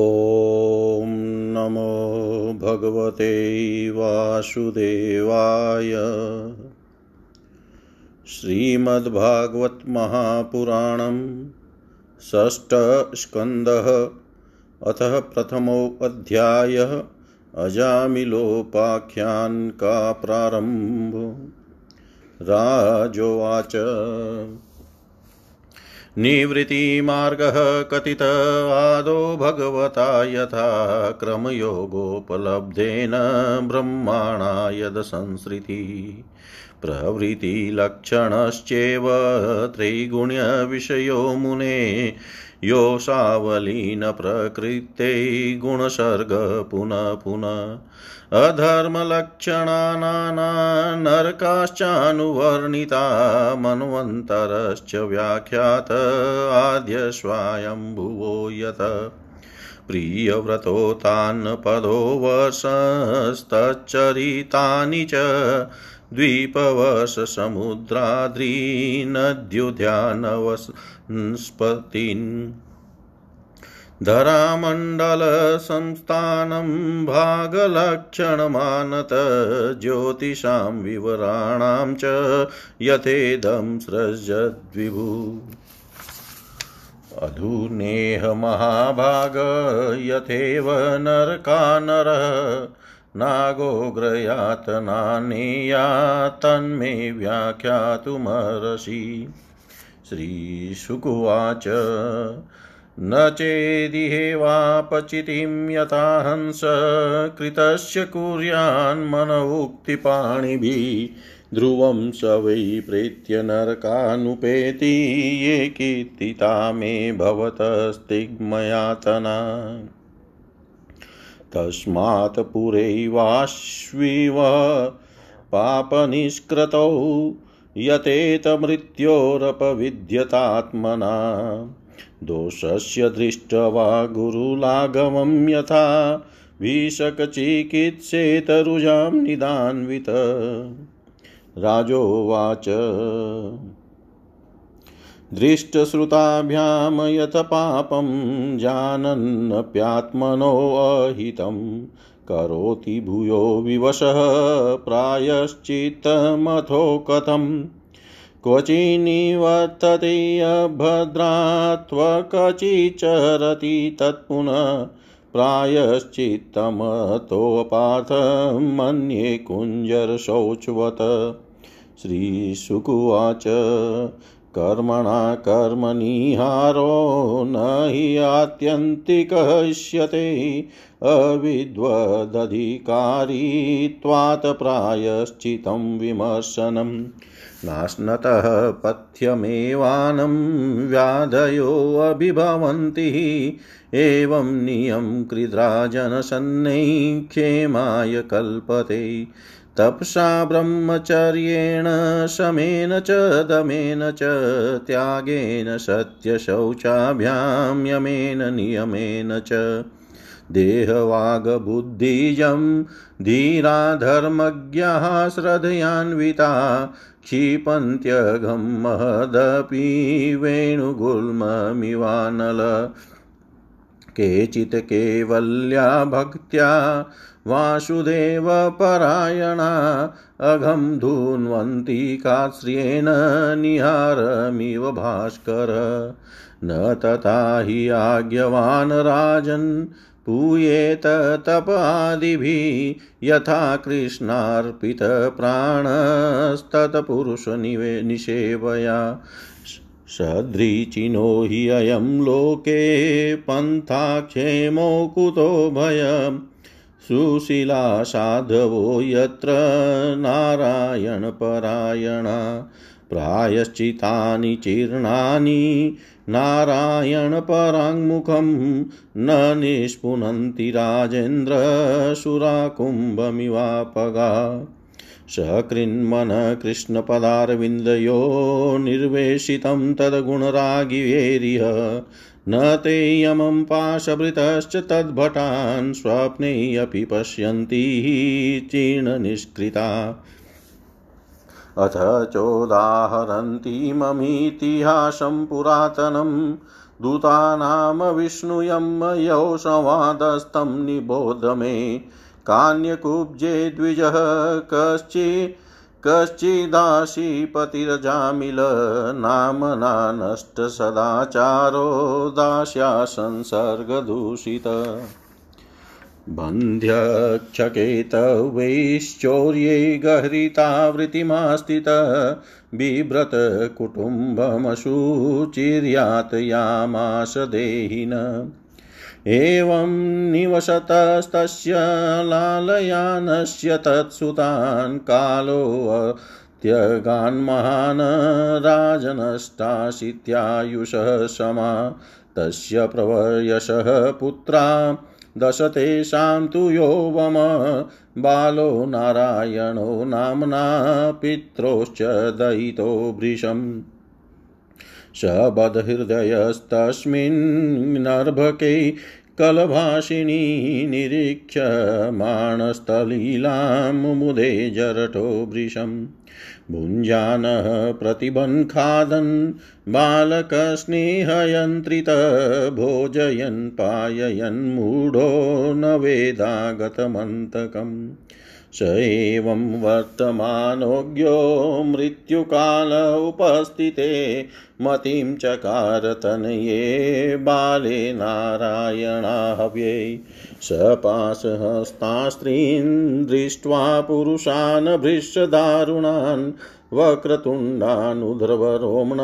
ॐ नमो भगवते वासुदेवाय। श्रीमद्भागवत महापुराणं षष्ठ स्कन्धः अतः प्रथमो अध्यायः अजामिलोपाख्यान का प्रारंभ। राजोवाच निवृत्ति मार्गः कथित आदो भगवता यथा क्रमयोगोपलब्धेन ब्रह्मणा यद संसृति प्रवृत्ति लक्षणश्चैव त्रैगुण्य विषयो मुने यो सावलीन प्रकृते गुणसर्ग पुनः पुनः अधर्मलक्षणाना नरकाश्चानुवर्णिता मन्वन्तरश्च व्याख्यात आद्य स्वायम्भुवो यत प्रियव्रतो तान् पदो वसस्तच्चरितानि च द्वीपवश समुद्राद्री नद्युध्यानवस्पतिन् धरामण्डल संस्थानं भागलक्षणमानत ज्योतिषां विवराणां च यथेदं सृजद्विभु अधुनेह महाभाग यथेव नरका नरः नागोग्रयातना नेया तन्मे व्याख्यातुमर्हसि। श्रीशुकुवाच न चेदिहेवापचितिं यथा हंस कृतस्य कुर्यान्मन उक्तिपाणिभिः ध्रुवं स वै प्रेत्य नरकानुपेति ये कीर्तिता मे भवतस्तिग्मयातना तस्मात् पुरैवाश्विव पापनिष्कृतौ यतेत मृत्योरपविद्यतात्मना दोषस्य दृष्ट्वा गुरुलागमं यथा विषकचिकित्सेत रुजां निदान्वित। राजोवाच दृष्टश्रुताभ्यां यत पापं जानन्नप्यात्मनो अहितं करोति भूयो विवशः प्रायश्चित्तमथो कथं क्वचिन्निवर्तते अभद्रात्वा क्वचिच्चरति तत्पुनः प्रायश्चित्तमथोपार्थं मन्ये कुञ्जरशौचवत्। श्रीशुकुवाच कर्मणा कर्मनिहारो न हि आत्यन्तिकः इष्यते अविद्वदधिकारी त्वात् प्रायश्चितं विमर्शनं नाश्नतः पथ्यमेवानं व्याधयो अभिभवन्ति एवं नियम कृद्राजनसन्नैः क्षेमाय कल्पते तपसा ब्रह्मचर्येण शमेन च दमेन च त्यागेन सत्यशौचाभ्यां यमेन नियमेन च देहवागबुद्धिजं धीरा धर्मज्ञाः श्रद्धयान्विता क्षिपन्त्यघं महदपि वेणुगुल्ममिवानल केचित् केवल्या भक्त्या वासुदेवपरायणा अघं धून्वन्ति कात्स्र्येण निहारमिव भास्कर न तथा हि आज्ञवान् राजन् पूयेत तपादिभिः यथा कृष्णार्पित प्राणस्तत्पुरुषनिषेवया सदृचिनो हि अयं लोके पन्था क्षेमो कुतो भयम् सुशीला साधवो यत्र नारायणपरायणा प्रायश्चितानि चीर्णानि नारायणपराङ्मुखं न निष्पुनन्ति राजेन्द्र सुराकुम्भमिवापगा सकृन्मन कृष्णपदारविन्दयो निर्वेशितं तद्गुणरागिवेरिह न ते यमं पाशभृतश्च तद्भटान् स्वप्ने अपि पश्यन्ति चीर्णनिष्कृता अथ चोदाहरन्ति ममीतिहासं पुरातनं दूतानां विष्णुयं यो संवादस्थं निबोध मे कान्यकुब्जे द्विजः कश्चिदाशीपतिरजामिल नामना नष्ट सदाचारो दास्या संसर्गदूषित बन्ध्यक्षकेत वैश्चौर्ये गहरितावृतिमास्थित बिभ्रत कुटुम्बमशुचिर्यात यामास देहिन एवं निवसतस्तस्य लालयानस्य तत्सुतान् कालो त्यगान् महान् राजनष्टाशीत्यायुषः समा तस्य प्रवर्यशः पुत्रा दशतेषां तु यो वम बालो नारायणो नाम्ना पित्रोश्च दयितो भृशम् शबदहृदयस्तस्मिन् नर्भके कलभाषिणी निरीक्ष्य मानस्तलीलां मुमुदे जरठो वृषं भुञ्जानः प्रतिबन्खादन् बालकस्नेहयन्त्रित भोजयन् पाययन् मूढो न वेदागतमन्तकम् स एवं वर्तमानोऽज्ञो मृत्युकाल उपस्थिते मतिं चकार तनये बाले नारायणाहव्ये स पाशहस्तास्त्रीन् दृष्ट्वा पुरुषान् भृशदारुणान् वक्रतुण्डानुध्रवरोम्ण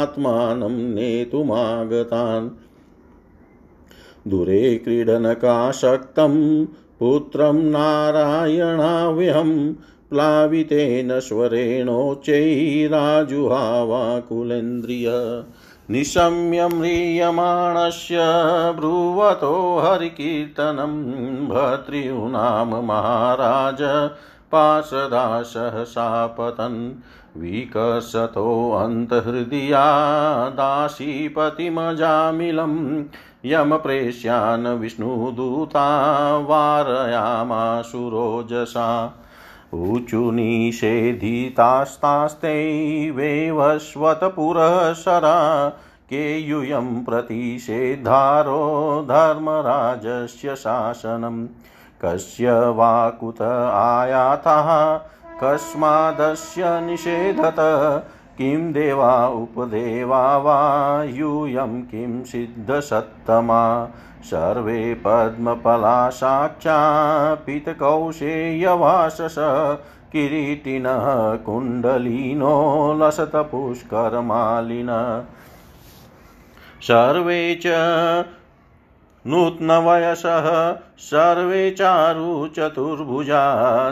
आत्मानं नेतुमागतान् दूरे क्रीडनकाशक्तम् पुत्रं नारायणाव्यहं प्लावितेन स्वरेणोच्चैराजुहावाकुलेन्द्रिय निशम्य म्रियमाणस्य ब्रुवतो हरिकीर्तनं भर्तॄणां महाराज पार्षदाः सापतन् विकसतो अन्तहृदया दासीपतिमजामिलं यम प्रेष्यान् विष्णुदूता वारयामाशुरोजसा ऊचुनिषेधितास्तास्ते वेवस्वतपुरःशरा केयूयं प्रतिषेधारो धर्मराजस्य शासनं कस्य वा कुत आयातः कस्मादस्य निषेधतः किं देवा उपदेवा वा यूयं किं सिद्धसत्तमा सर्वे पद्मपलाशाक्षा पीतकौशेयवासस किरीटिनः कुण्डलिनो लसतपुष्करमालिनः सर्वे च नूत्नवयसः सर्वे चारु चतुर्भुजा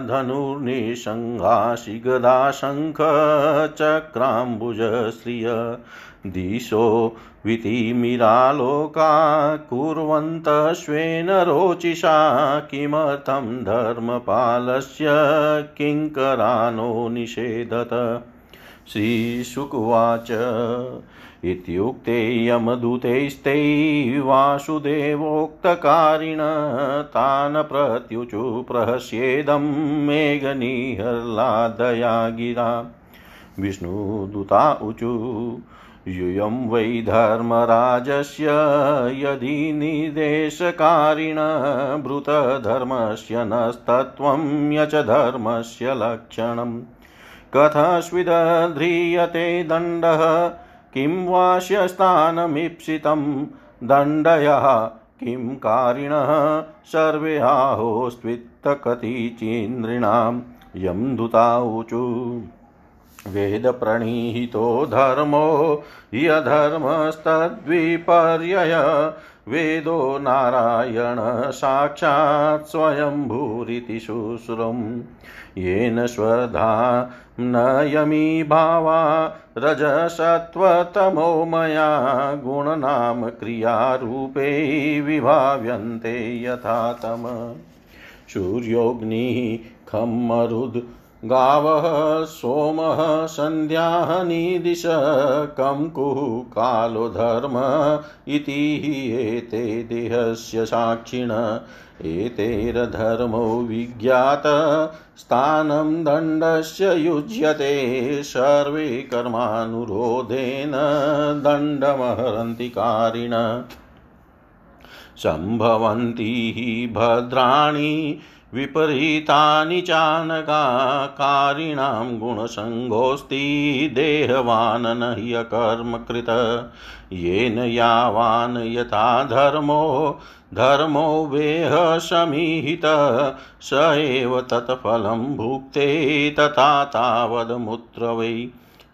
धनुर्निसंहासि गदा शङ्ख चक्राम्बुज श्रिय दिशो वितिमिरालोका कुर्वन्तः स्वेन रोचिषा किमर्थं धर्मपालस्य किङ्करानो निषेधत श्रीशुकुवाच इत्युक्ते यमदूतैस्ते वासुदेवोक्तकारिण तान् प्रत्युचु प्रहस्येदं मेघनिहर्लादया गिरा विष्णुदूता उचु यूयं वै धर्मराजस्य यदि निदेशकारिण भृतधर्मस्य नस्तत्वं यच धर्मस्य लक्षणं कथाश्विद्रीयते दण्डः किं वास्य स्थानमीप्सितं दण्डयः किं कारिणः सर्वे आहोस्त्वित्तकतिचिन्द्रिणां यं दूताऊचु वेदप्रणीहितो धर्मो यधर्मस्तद्विपर्यय वेदो नारायण साक्षात् स्वयंभूरिति शुश्रुं येन स्वधा नयमी भावा रजसत्त्वतमो मया गुणनाम क्रियारूपे विभाव्यन्ते यथा तम सूर्योऽग्निः खं मरुद् गावः सोमः संध्या निदिश कंकुः कालो धर्म इति एते देहस्य साक्षिण एतेर धर्मो विज्ञात स्थानं दंडस्य युज्यते सर्वे कर्मानुरोधेन दंडमहरन्ति कारिण संभवन्ति भद्राणि विपरीतानि चानका कारिणां गुणसंगोऽस्ति देहवानन हि अकर्मकृत येन यावान यथा धर्मो वेह समीहित स एव तत्फलं भुक्ते तथा तावदमुत्र वै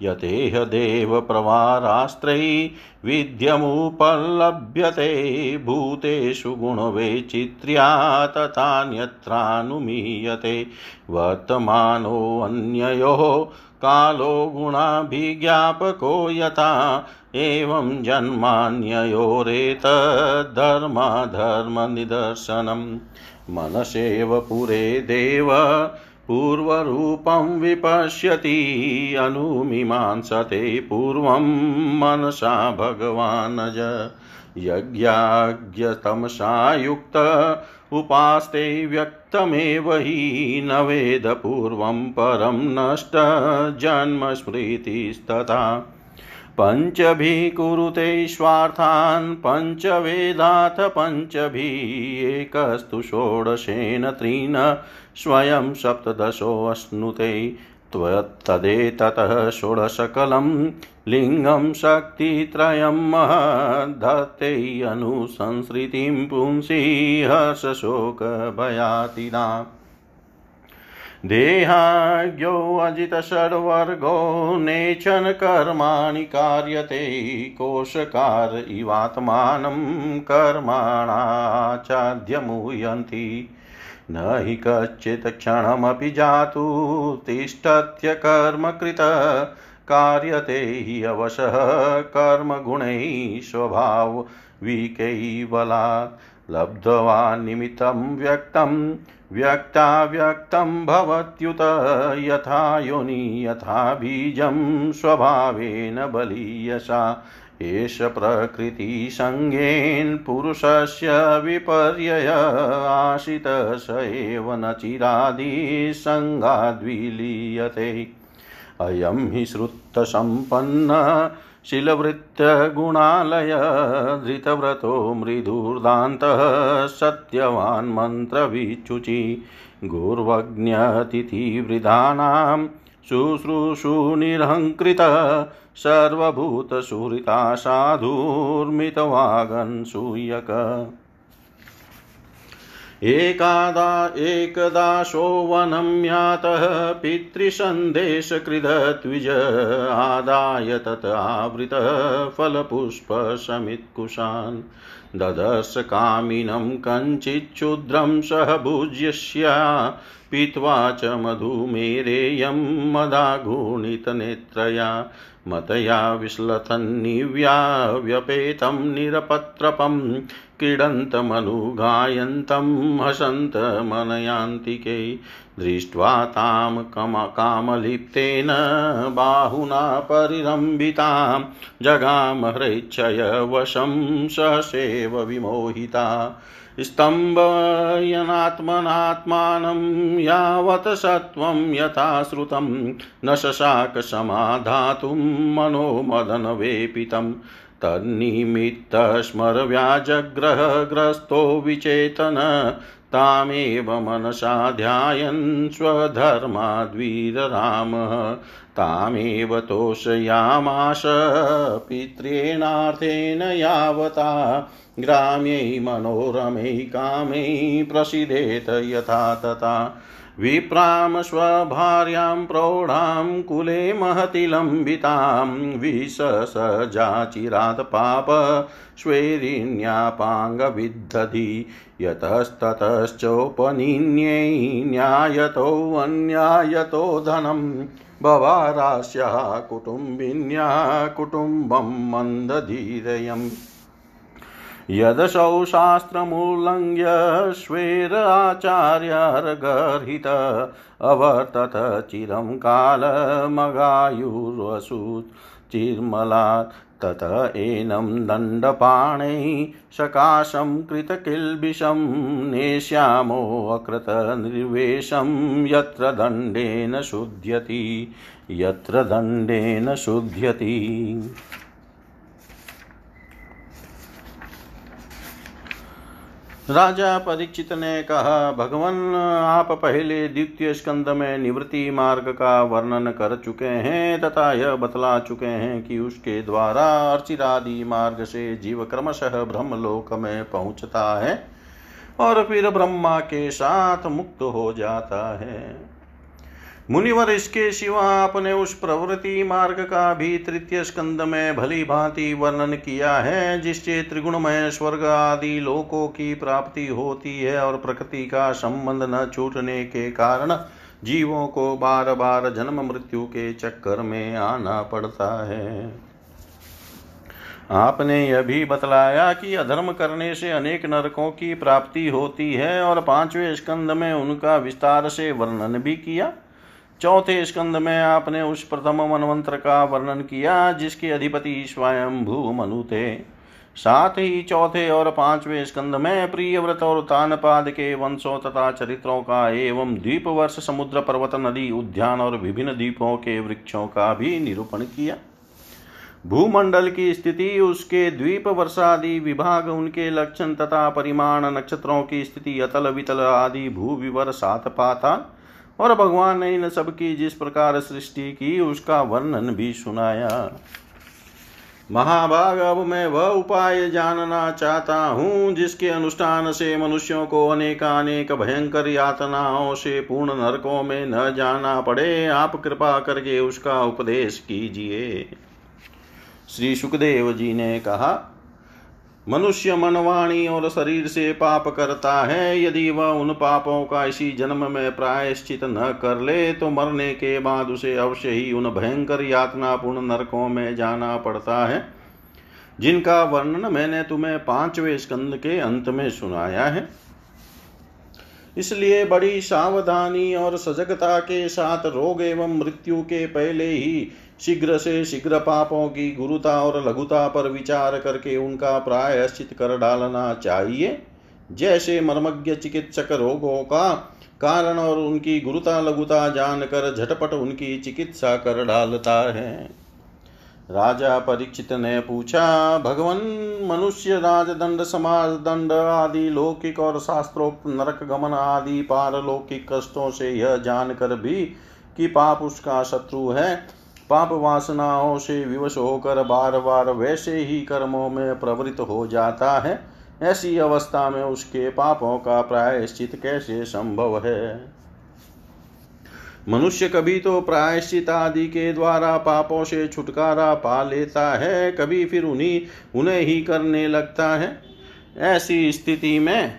यतेह देव प्रवारास्त्रै विद्यमुपलभ्यते भूतेषु गुणवैचित्र्या तथान्यत्रानुमीयते वर्तमानोऽन्ययोः कालो गुणाभिज्ञापको यथा एवं जन्मान्ययोरेतद्धर्माधर्मनिदर्शनं मनसेव पुरे देव पूर्वरूपं विपश्यति अनुमीमांसते पूर्वं मनसा भगवानज यज्ञाज्ञतमसा युक्त उपास्ते व्यक्तमेव हि न वेद पूर्वं परं नष्ट जन्म स्मृतिस्तथा पंचभिः कुरुते स्वार्थान् पंचवेदाथ पंचभिः एकस्तु षोडशेन त्रीन् स्वयं सप्तदशोऽश्नुते तदेततः षोडशकलं लिंगं शक्तित्रयं महद्धत्ते अनुसंसृतिं पुंसि हर्षशोकभयातिना देहाज्ञो अजितषड्वर्गो नेचन कर्माणि कार्यते कोशकार इवात्मानं कर्माणाचाद्यमुह्यन्ति न हि कच्चित् क्षणमपि जातु तिष्ठत्य कर्मकृत कार्यते हि अवशः कर्मगुणैः स्वभावविकैवलात् लब्ध्वा निमित्तं व्यक्तं व्यक्ताव्यक्तं भवत्युत यथा योनि यथा बीजं स्वभावेन बलीयसा एष प्रकृतिसंगेन पुरुषस्य विपर्यय आशित स एव न चिरादिसंगाद्विलीयते अयं हि श्रुतसम्पन्न शीलवृत्तगुणालय धृतव्रतो मृदुर्दान्तः सत्यवान् मन्त्रविचुचि गुर्वज्ञतिथिवृधानां शुश्रूषु निरहङ्कृतः सर्वभूतसुहृता साधुर्मितवागन्सूयक एकदाशो वनं यातः पितृसन्देशकृतत्विज आदाय तत् आवृतः फलपुष्पसमित्कुशान् ददर्श कामिनं कञ्चिच्छुद्रं सह भुज्यस्या पीत्वा च मधुमेरेयं मदाघूर्णितनेत्रया मतया विश्लतन्निव्या व्यपेतं निरपत्रपं क्रीडन्तमनुगायन्तं हसन्तमनयान्तिके दृष्ट्वा तां कामलिप्तेन बाहुना परिरम्भितां जगामहृच्छय वशं ससेव विमोहिता स्तम्भयनात्मनात्मानं यावत् सत्वं यथाश्रुतं न शशाक समाधातुं मनो मदनवेपितं तन्निमित्तं स्मर व्याजग्रह ग्रस्तो विचेतन तामेव मनसा ध्यायन् स्वधर्माद्वीररामः तामेव तोषयामास पितॄणार्थेन यावता ग्राम्यै मनोरमै कामै प्रसीदेत यथा तथा विप्रां स्वभार्यां प्रौढां कुले महति लम्बितां विससजाचिरात् पाप श्वेरिण्यापाङ्गविद्धधि यतस्ततश्चोपनिन्यै न्यायतोऽन्यायतो धनं भवारास्याः कुटुम्बिन्याः कुटुम्बं मन्दधीरयम् यदसौ शास्त्रमुल्लङ्घ्य स्वेर आचार्यर्गर्हित अवर्तत चिरं कालमगायुर्वसु चिर्मलात् तत एनं दण्डपाणै सकाशं कृतकिल्बिषं नेष्यामो अकृत निर्वेशं यत्र दण्डेन शुध्यति राजा परीक्षित ने कहा, भगवान आप पहले द्वितीय स्कंद में निवृत्ति मार्ग का वर्णन कर चुके हैं तथा यह बतला चुके हैं कि उसके द्वारा अर्चिरादि मार्ग से जीव क्रमशः ब्रह्मलोक में पहुंचता है और फिर ब्रह्मा के साथ मुक्त हो जाता है। मुनिवर इसके सिवा आपने उस प्रवृत्ति मार्ग का भी तृतीय स्कंद में भली भांति वर्णन किया है जिससे त्रिगुणमय स्वर्ग आदि लोकों की प्राप्ति होती है और प्रकृति का संबंध न छूटने के कारण जीवों को बार बार जन्म मृत्यु के चक्कर में आना पड़ता है। आपने यह भी बतलाया कि अधर्म करने से अनेक नरकों की प्राप्ति होती है और पांचवें स्कंद में उनका विस्तार से वर्णन भी किया। चौथे स्कंद में आपने उस प्रथम मनवंत्र का वर्णन किया जिसके अधिपति स्वयं भू मनु थे। साथ ही चौथे और पांचवें स्कंद में प्रियव्रत और तानपाद के वंशों तथा चरित्रों का एवं द्वीप वर्ष समुद्र पर्वत नदी उद्यान और विभिन्न द्वीपों के वृक्षों का भी निरूपण किया। भूमंडल की स्थिति, उसके द्वीप वर्षादि विभाग, उनके लक्षण तथा परिमाण, नक्षत्रों की स्थिति, अतल वितल आदि भू विवर सात पाता और भगवान ने इन सब की जिस प्रकार सृष्टि की उसका वर्णन भी सुनाया। महाभाग, अब मैं वह उपाय जानना चाहता हूँ जिसके अनुष्ठान से मनुष्यों को अनेकानेक भयंकर यातनाओं से पूर्ण नरकों में न जाना पड़े। आप कृपा करके उसका उपदेश कीजिए। श्री सुखदेव जी ने कहा, मनुष्य मन, वाणी और शरीर से पाप करता है। यदि वह उन पापों का इसी जन्म में प्रायश्चित न कर ले तो मरने के बाद उसे अवश्य ही उन भयंकर यातनापूर्ण नरकों में जाना पड़ता है जिनका वर्णन मैंने तुम्हें पांचवें स्कंद के अंत में सुनाया है। इसलिए बड़ी सावधानी और सजगता के साथ रोग एवं मृत्यु के पहले ही शीघ्र से शीघ्र पापों की गुरुता और लघुता पर विचार करके उनका प्रायश्चित कर डालना चाहिए। जैसे मर्मज्ञ चिकित्सक रोगों का कारण और उनकी गुरुता लघुता जानकर झटपट उनकी चिकित्सा कर डालता है। राजा परीक्षित ने पूछा, भगवान मनुष्य राजदंड, समाज दंड आदि लौकिक और शास्त्रोक्त नरक गमन आदि पारलौकिक कष्टों से यह जानकर भी कि पाप उसका शत्रु है, पाप वासनाओं से विवश होकर बार बार वैसे ही कर्मों में प्रवृत्त हो जाता है। ऐसी अवस्था में उसके पापों का प्रायश्चित कैसे संभव है? मनुष्य कभी तो प्रायश्चित आदि के द्वारा पापों से छुटकारा पा लेता है, कभी फिर उन्हें ही करने लगता है। ऐसी स्थिति में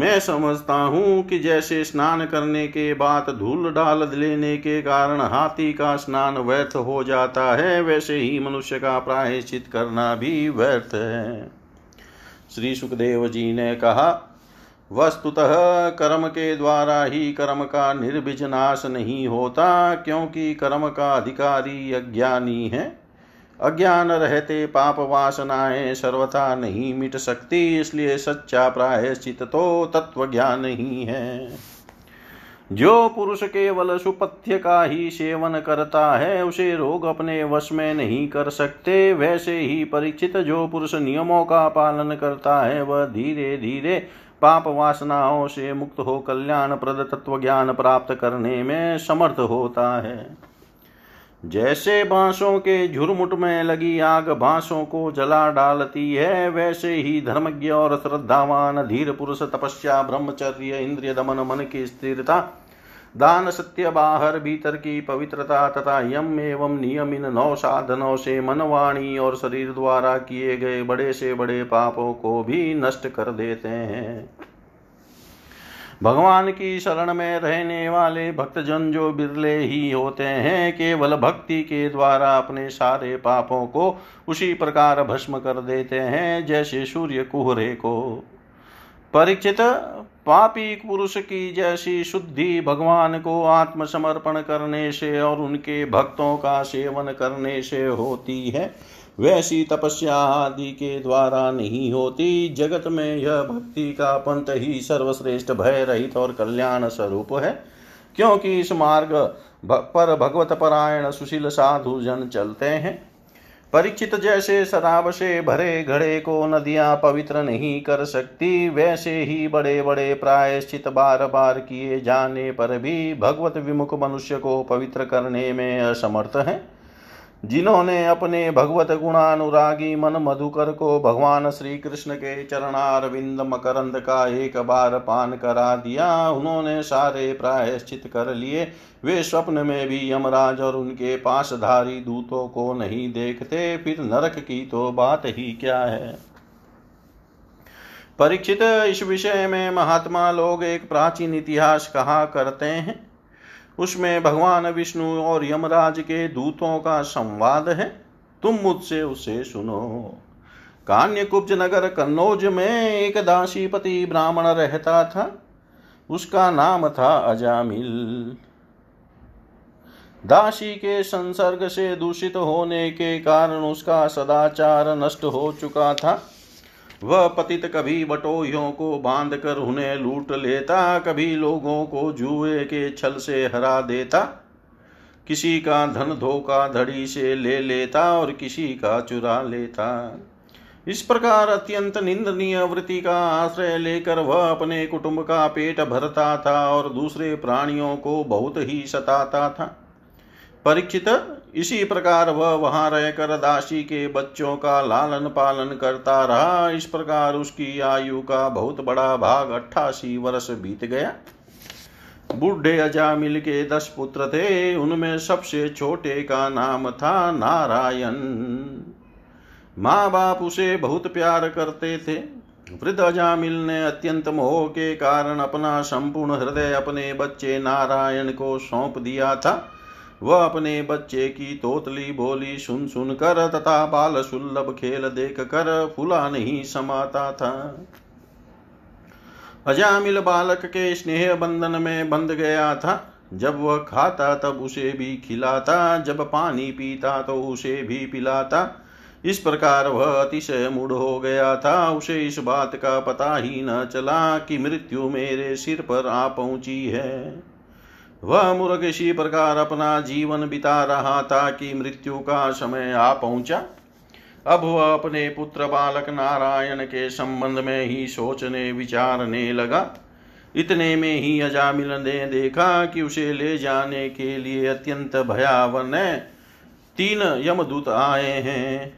मैं समझता हूँ कि जैसे स्नान करने के बाद धूल डाल लेने के कारण हाथी का स्नान व्यर्थ हो जाता है, वैसे ही मनुष्य का प्रायश्चित करना भी व्यर्थ है। श्री सुखदेव जी ने कहा, वस्तुतः कर्म के द्वारा ही कर्म का निर्बीज नाश नहीं होता, क्योंकि कर्म का अधिकारी अज्ञानी है। अज्ञान रहते पाप वासनाएं सर्वथा नहीं मिट सकती, इसलिए सच्चा प्रायश्चित तो तत्वज्ञान ही है। जो पुरुष केवल सुपथ्य का ही सेवन करता है उसे रोग अपने वश में नहीं कर सकते। वैसे ही परीक्षित, जो पुरुष नियमों का पालन करता है वह धीरे धीरे पाप वासनाओं से मुक्त हो कल्याण प्रद तत्व ज्ञान प्राप्त करने में समर्थ होता है। जैसे बांसों के झुरमुट में लगी आग बांसों को जला डालती है, वैसे ही धर्मज्ञ और श्रद्धावान धीर पुरुष तपस्या, ब्रह्मचर्य, इंद्रिय दमन, मन की स्थिरता, दान, सत्य, बाहर भीतर की पवित्रता तथा यम एवं नियम, इन नौ साधनों से मन, वाणी और शरीर द्वारा किए गए बड़े से बड़े पापों को भी नष्ट कर देते हैं। भगवान की शरण में रहने वाले भक्तजन जो बिरले ही होते हैं, केवल भक्ति के द्वारा अपने सारे पापों को उसी प्रकार भस्म कर देते हैं जैसे सूर्य कुहरे को। परीक्षित, पापी पुरुष की जैसी शुद्धि भगवान को आत्मसमर्पण करने से और उनके भक्तों का सेवन करने से होती है, वैसी तपस्या आदि के द्वारा नहीं होती। जगत में यह भक्ति का पंथ ही सर्वश्रेष्ठ, भय रहित और कल्याण स्वरूप है, क्योंकि इस मार्ग पर भगवत परायण सुशील साधु जन चलते हैं। परीक्षित, जैसे शराब से भरे घड़े को नदियां पवित्र नहीं कर सकती, वैसे ही बड़े बड़े प्रायश्चित बार बार किए जाने पर भी भगवत विमुख मनुष्य को पवित्र करने में असमर्थ हैं। जिन्होंने अपने भगवत गुणानुरागी मन मधुकर को भगवान श्री कृष्ण के चरणारविंद मकरंद का एक बार पान करा दिया, उन्होंने सारे प्रायश्चित कर लिए। वे स्वप्न में भी यमराज और उनके पाशधारी दूतों को नहीं देखते, फिर नरक की तो बात ही क्या है। परीक्षित, इस विषय में महात्मा लोग एक प्राचीन इतिहास कहा करते हैं, उसमें भगवान विष्णु और यमराज के दूतों का संवाद है। तुम मुझसे उसे सुनो। कान्यकुब्ज नगर कन्नौज में एक दासीपति ब्राह्मण रहता था, उसका नाम था अजामिल। दासी के संसर्ग से दूषित होने के कारण उसका सदाचार नष्ट हो चुका था। वह पतित कभी बटोहियों को बांधकर उन्हें लूट लेता, कभी लोगों को जुए के छल से हरा देता, किसी का धन धोखा धड़ी से ले लेता और किसी का चुरा लेता। इस प्रकार अत्यंत निंदनीय वृत्ति का आश्रय लेकर वह अपने कुटुंब का पेट भरता था और दूसरे प्राणियों को बहुत ही सताता था। परीक्षित, इसी प्रकार वह वहां रहकर दासी के बच्चों का लालन पालन करता रहा। इस प्रकार उसकी आयु का बहुत बड़ा भाग 88 वर्ष बीत गया। बूढ़े अजामिल के 10 पुत्र थे, उनमें सबसे छोटे का नाम था नारायण। माँ बाप उसे बहुत प्यार करते थे। वृद्ध अजामिल ने अत्यंत मोह के कारण अपना संपूर्ण हृदय अपने बच्चे नारायण को सौंप दिया था। वह अपने बच्चे की तोतली बोली सुन सुन कर तथा बाल सुलभ खेल देख कर फूला नहीं समाता था। अजामिल बालक के स्नेह बंधन में बंध गया था। जब वह खाता तब उसे भी खिलाता, जब पानी पीता तो उसे भी पिलाता। इस प्रकार वह अतिशय मूढ़ हो गया था। उसे इस बात का पता ही न चला कि मृत्यु मेरे सिर पर आ पहुंची है। वह मूर्ख इसी प्रकार अपना जीवन बिता रहा था कि मृत्यु का समय आ पहुंचा। अब वह अपने पुत्र बालक नारायण के संबंध में ही सोचने विचारने लगा। इतने में ही अजामिल ने देखा कि उसे ले जाने के लिए अत्यंत भयावह 3 यमदूत आए हैं।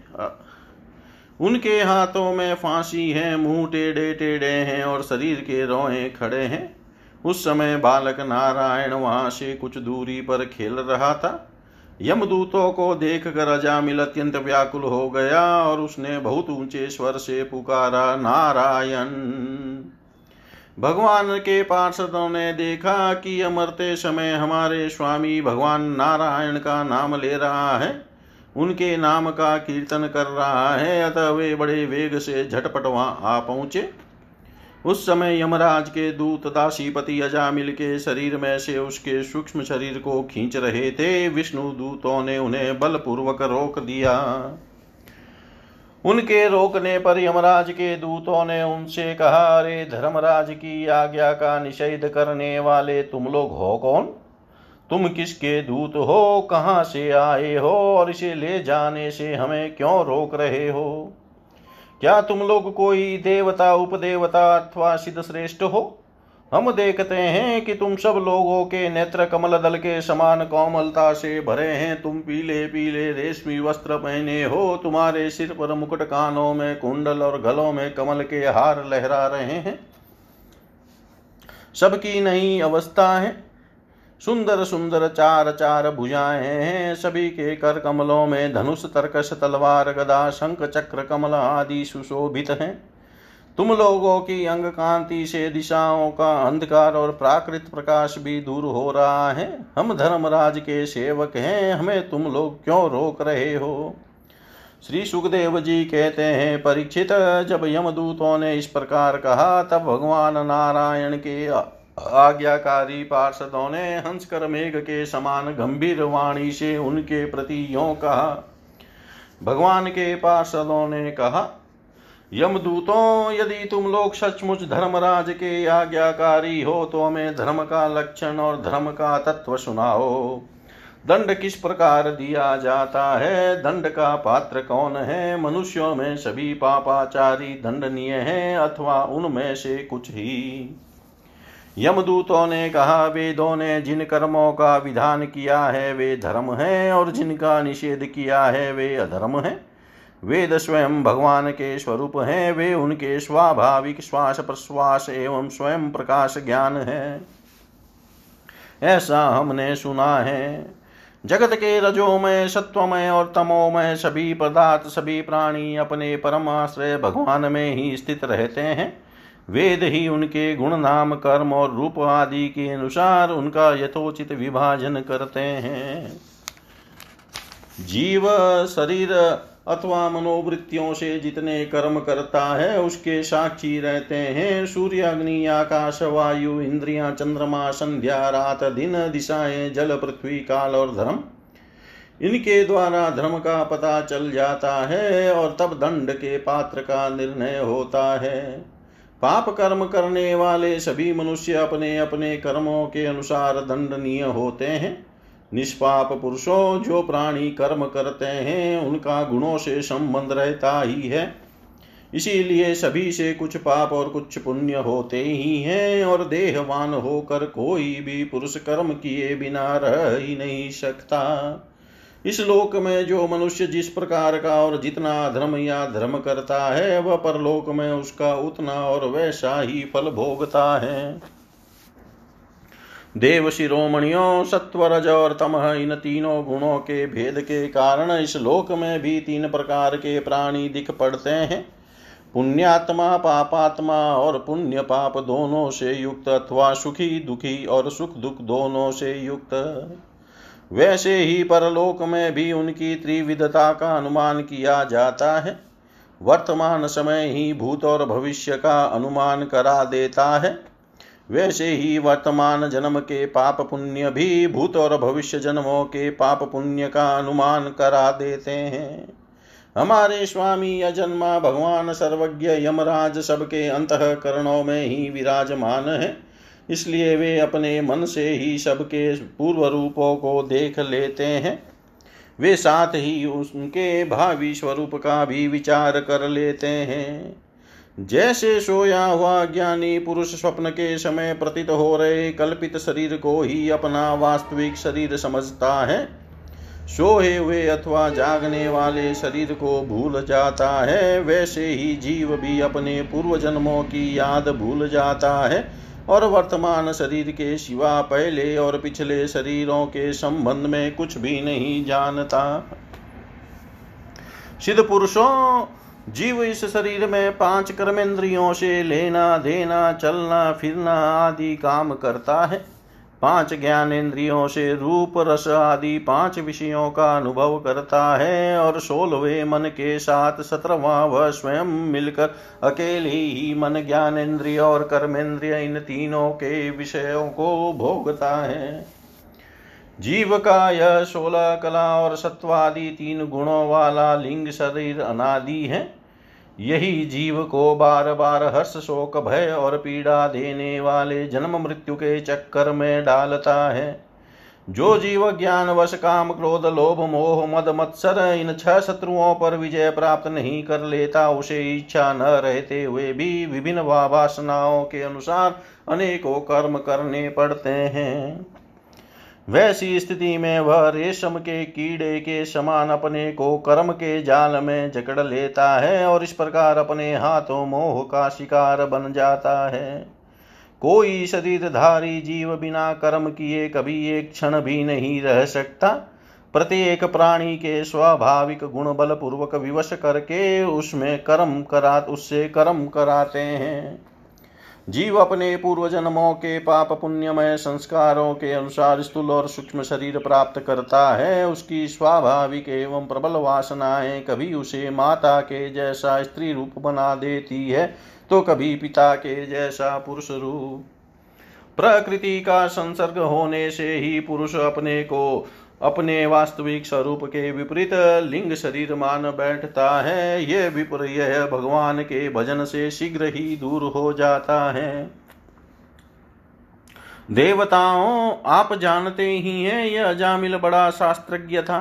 उनके हाथों में फांसी है, मुंह टेढ़े टेढ़े हैं और शरीर के रोएं खड़े हैं। उस समय बालक नारायण वहां से कुछ दूरी पर खेल रहा था। यमदूतों को देखकर अजामिल अत्यंत व्याकुल हो गया और उसने बहुत ऊंचे स्वर से पुकारा, नारायण। भगवान के पार्षदों ने देखा कि यह मरते समय हमारे स्वामी भगवान नारायण का नाम ले रहा है, उनके नाम का कीर्तन कर रहा है। अतः वे बड़े वेग से झटपट वहां आ पहुंचे। उस समय यमराज के दूत दासीपति अजामिल के शरीर में से उसके सूक्ष्म शरीर को खींच रहे थे। विष्णु दूतों ने उन्हें बलपूर्वक रोक दिया। उनके रोकने पर यमराज के दूतों ने उनसे कहा, अरे धर्मराज की आज्ञा का निषेध करने वाले तुम लोग हो कौन? तुम किसके दूत हो? कहाँ से आए हो और इसे ले जाने से हमें क्यों रोक रहे हो? क्या तुम लोग कोई देवता उपदेवता अथवा सिद्ध श्रेष्ठ हो? हम देखते हैं कि तुम सब लोगों के नेत्र कमल दल के समान कोमलता से भरे हैं। तुम पीले पीले रेशमी वस्त्र पहने हो, तुम्हारे सिर पर मुकुट, कानों में कुंडल और गलों में कमल के हार लहरा रहे हैं। सबकी नई अवस्था है, सुंदर सुंदर 4 भुजाएं हैं। सभी के कर कमलों में धनुष, तरकश, तलवार, गदा, शंख, चक्र, कमल आदि सुशोभित हैं। तुम लोगों की अंग कांति से दिशाओं का अंधकार और प्राकृत प्रकाश भी दूर हो रहा है। हम धर्मराज के सेवक हैं, हमें तुम लोग क्यों रोक रहे हो? श्री सुखदेव जी कहते हैं, परीक्षित, जब यमदूतों ने इस प्रकार कहा तब भगवान नारायण के आज्ञाकारी पार्षदों ने हंसकर मेघ के समान गंभीर वाणी से उनके प्रति यों कहा। भगवान के पार्षदों ने कहा, यमदूतों, यदि तुम लोग सचमुच धर्मराज के आज्ञाकारी हो तो हमें धर्म का लक्षण और धर्म का तत्व सुनाओ। दंड किस प्रकार दिया जाता है? दंड का पात्र कौन है? मनुष्यों में सभी पापाचारी दंडनीय हैं अथवा उनमें से कुछ ही? यमदूतों ने कहा, वेदों ने जिन कर्मों का विधान किया है वे धर्म हैं और जिनका निषेध किया है वे अधर्म हैं। वेद स्वयं भगवान के स्वरूप हैं, वे उनके स्वाभाविक श्वास प्रश्वास एवं स्वयं प्रकाश ज्ञान है, ऐसा हमने सुना है। जगत के रजोमय, सत्वमय और तमोमय सभी पदार्थ, सभी प्राणी अपने परमाश्रय भगवान में ही स्थित रहते हैं। वेद ही उनके गुण, नाम, कर्म और रूप आदि के अनुसार उनका यथोचित विभाजन करते हैं। जीव शरीर अथवा मनोवृत्तियों से जितने कर्म करता है उसके साक्षी रहते हैं। सूर्य, अग्नि, आकाश, वायु, इंद्रियां, चंद्रमा, संध्या, रात, दिन, दिशाएं, जल, पृथ्वी, काल और धर्म, इनके द्वारा धर्म का पता चल जाता है और तब दंड के पात्र का निर्णय होता है। पाप कर्म करने वाले सभी मनुष्य अपने अपने कर्मों के अनुसार दंडनीय होते हैं। निष्पाप पुरुषों, जो प्राणी कर्म करते हैं उनका गुणों से संबंध रहता ही है, इसीलिए सभी से कुछ पाप और कुछ पुण्य होते ही हैं और देहवान होकर कोई भी पुरुष कर्म किए बिना रह ही नहीं सकता। इस लोक में जो मनुष्य जिस प्रकार का और जितना धर्म या धर्म करता है वह परलोक में उसका उतना और वैसा ही फल भोगता है। देव शिरोमणियों, सत्व, रज और तमह इन तीनों गुणों के भेद के कारण इस लोक में भी तीन प्रकार के प्राणी दिख पड़ते हैं। पुण्यात्मा, पापात्मा और पुण्य पाप दोनों से युक्त अथवा सुखी दुखी और सुख दुख दोनों से युक्त। वैसे ही परलोक में भी उनकी त्रिविधता का अनुमान किया जाता है। वर्तमान समय ही भूत और भविष्य का अनुमान करा देता है, वैसे ही वर्तमान जन्म के पाप पुण्य भी भूत और भविष्य जन्मों के पाप पुण्य का अनुमान करा देते हैं। हमारे स्वामी अजन्मा भगवान सर्वज्ञ यमराज सबके अंतःकरणों में ही विराजमान है, इसलिए वे अपने मन से ही सबके पूर्व रूपों को देख लेते हैं। वे साथ ही उनके भावी स्वरूप का भी विचार कर लेते हैं। जैसे सोया हुआ ज्ञानी पुरुष स्वप्न के समय प्रतीत हो रहे कल्पित शरीर को ही अपना वास्तविक शरीर समझता है, सोए हुए अथवा जागने वाले शरीर को भूल जाता है, वैसे ही जीव भी अपने पूर्व जन्मों की याद भूल जाता है और वर्तमान शरीर के सिवा पहले और पिछले शरीरों के संबंध में कुछ भी नहीं जानता। सिद्ध पुरुषों, जीव इस शरीर में 5 कर्मेंद्रियों से लेना देना, चलना फिरना आदि काम करता है। 5 ज्ञानेंद्रियों से रूप, रस आदि 5 विषयों का अनुभव करता है और 16वें मन के साथ 17वां वह स्वयं मिलकर अकेले ही मन, ज्ञानेंद्रिय और कर्मेंद्रिय इन तीनों के विषयों को भोगता है। जीव का यह 16 कला और सत्वादि 3 गुणों वाला लिंग शरीर अनादि है। यही जीव को बार बार हर्ष, शोक, भय और पीड़ा देने वाले जन्म मृत्यु के चक्कर में डालता है। जो जीव ज्ञानवश काम, क्रोध, लोभ, मोह, मद, मत्सर इन 6 शत्रुओं पर विजय प्राप्त नहीं कर लेता, उसे इच्छा न रहते हुए भी विभिन्न वासनाओं के अनुसार अनेकों कर्म करने पड़ते हैं। वैसी स्थिति में वह रेशम के कीड़े के समान अपने को कर्म के जाल में जकड़ लेता है और इस प्रकार अपने हाथों मोह का शिकार बन जाता है। कोई शरीरधारी जीव बिना कर्म किए कभी एक क्षण भी नहीं रह सकता। प्रत्येक प्राणी के स्वाभाविक गुण बलपूर्वक विवश करके उससे कर्म कराते हैं। जीव अपने पूर्व जन्मों के पाप पुण्यमय संस्कारों के अनुसार स्थूल और सूक्ष्म शरीर प्राप्त करता है। उसकी स्वाभाविक एवं प्रबल वासनाएं कभी उसे माता के जैसा स्त्री रूप बना देती है तो कभी पिता के जैसा पुरुष रूप। प्रकृति का संसर्ग होने से ही पुरुष अपने को अपने वास्तविक स्वरूप के विपरीत लिंग शरीर मान बैठता है। यह भगवान के भजन से शीघ्र ही दूर हो जाता है। देवताओं आप जानते ही हैं, यह जामिल बड़ा शास्त्रज्ञ था।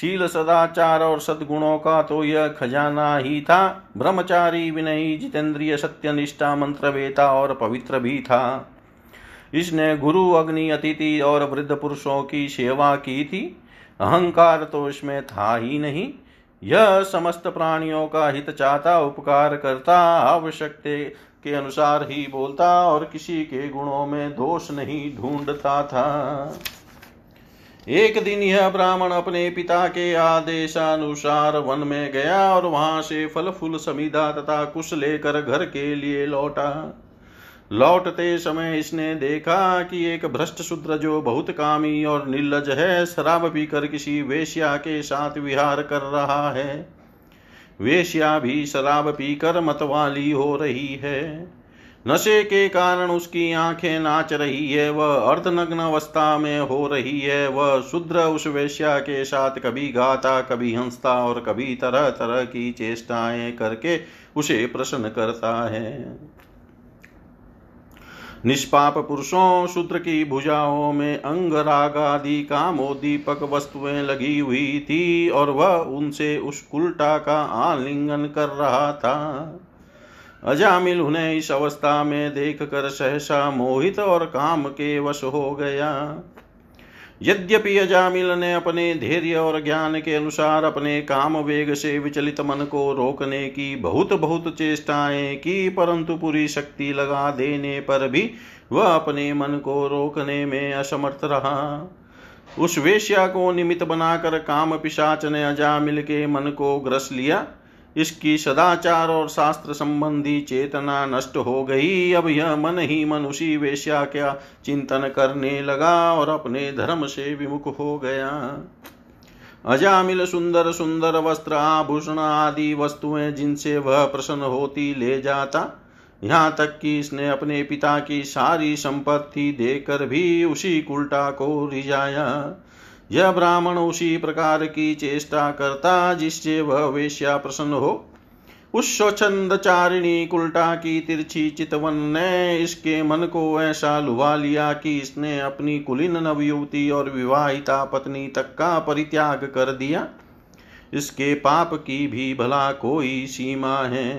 शील सदाचार और सद्गुणों का तो यह खजाना ही था। ब्रह्मचारी, विनयी, जितेंद्रिय, सत्यनिष्ठा, मंत्रवेता और पवित्र भी था। इसने गुरु, अग्नि, अतिथि और वृद्ध पुरुषों की सेवा की थी। अहंकार तो इसमें था ही नहीं। यह समस्त प्राणियों का हित चाहता, उपकार करता, आवश्यकता के अनुसार ही बोलता और किसी के गुणों में दोष नहीं ढूंढता था। एक दिन यह ब्राह्मण अपने पिता के आदेशानुसार वन में गया और वहां से फल फूल समीधा तथा कुश लेकर घर के लिए लौटा। लौटते समय इसने देखा कि एक भ्रष्ट शूद्र जो बहुत कामी और निर्लज है, शराब पीकर किसी वेश्या के साथ विहार कर रहा है। वेश्या भी शराब पीकर मतवाली हो रही है। नशे के कारण उसकी आंखें नाच रही है, वह अर्धनग्न अवस्था में हो रही है। वह शूद्र उस वेश्या के साथ कभी गाता, कभी हंसता और कभी तरह तरह की चेष्टाएं करके उसे प्रसन्न करता है। निष्पाप पुरुषों, शूद्र की भुजाओं में अंगराग आदि कामोदीपक वस्तुएं लगी हुई थी और वह उनसे उस कुलटा का आलिंगन कर रहा था। अजामिल उन्हें इस अवस्था में देखकर सहसा मोहित और काम के वश हो गया। यद्यपि अजामिल ने अपने धैर्य और ज्ञान के अनुसार अपने काम वेग से विचलित मन को रोकने की बहुत बहुत चेष्टाएं की, परंतु पूरी शक्ति लगा देने पर भी वह अपने मन को रोकने में असमर्थ रहा। उस वेश्या को निमित्त बनाकर काम पिशाच ने अजामिल के मन को ग्रस लिया। इसकी सदाचार और शास्त्र संबंधी चेतना नष्ट हो गई। अब यह मन ही मन उसी वेश्या का चिंतन करने लगा और अपने धर्म से विमुख हो गया। अजामिल सुंदर सुंदर वस्त्र, आभूषण आदि वस्तुएं जिनसे वह प्रसन्न होती ले जाता, यहाँ तक कि इसने अपने पिता की सारी संपत्ति देकर भी उसी कुलटा को रिझाया। यह ब्राह्मण उसी प्रकार की चेष्टा करता जिससे वह वेश्या प्रसन्न हो। उस स्वच्छंदचारिणी कुलटा की तिरछी चितवन ने इसके मन को ऐसा लुभा लिया कि इसने अपनी कुलीन नवयुवती और विवाहिता पत्नी तक का परित्याग कर दिया। इसके पाप की भी भला कोई सीमा है।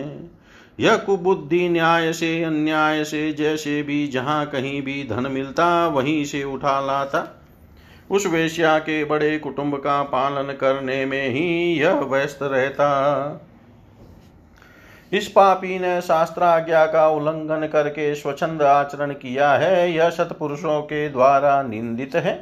यह कुबुद्धि न्याय से, अन्याय से, जैसे भी जहाँ कहीं भी धन मिलता वहीं से उठा लाता। उस वेश्या के बड़े कुटुंब का पालन करने में ही यह व्यस्त रहता। इस पापी ने शास्त्राज्ञा का उल्लंघन करके स्वच्छंद आचरण किया है। यह सत्पुरुषों के द्वारा निंदित है।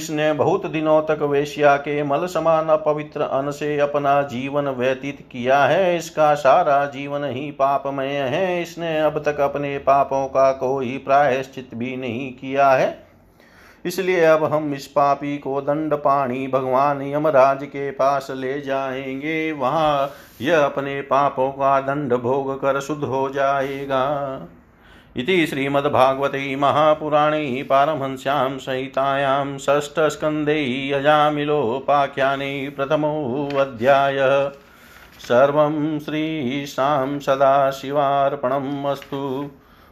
इसने बहुत दिनों तक वेश्या के मल समान अपवित्र अन्न से अपना जीवन व्यतीत किया है। इसका सारा जीवन ही पापमय है। इसने अब तक अपने पापों का कोई प्रायश्चित भी नहीं किया है। इसलिए अब हम इस पापी को दंड पाणी भगवान यमराज के पास ले जाएंगे। वहाँ यह अपने पापों का दंड भोग कर शुद्ध हो जाएगा। इति श्रीमद्भागवते महापुराणे पारमहंस्यां संहितायां षष्ठस्कन्धे अजामिलोपाख्याने प्रथमोऽध्यायः। सर्वं श्रीशां सदाशिवार्पणमस्तु।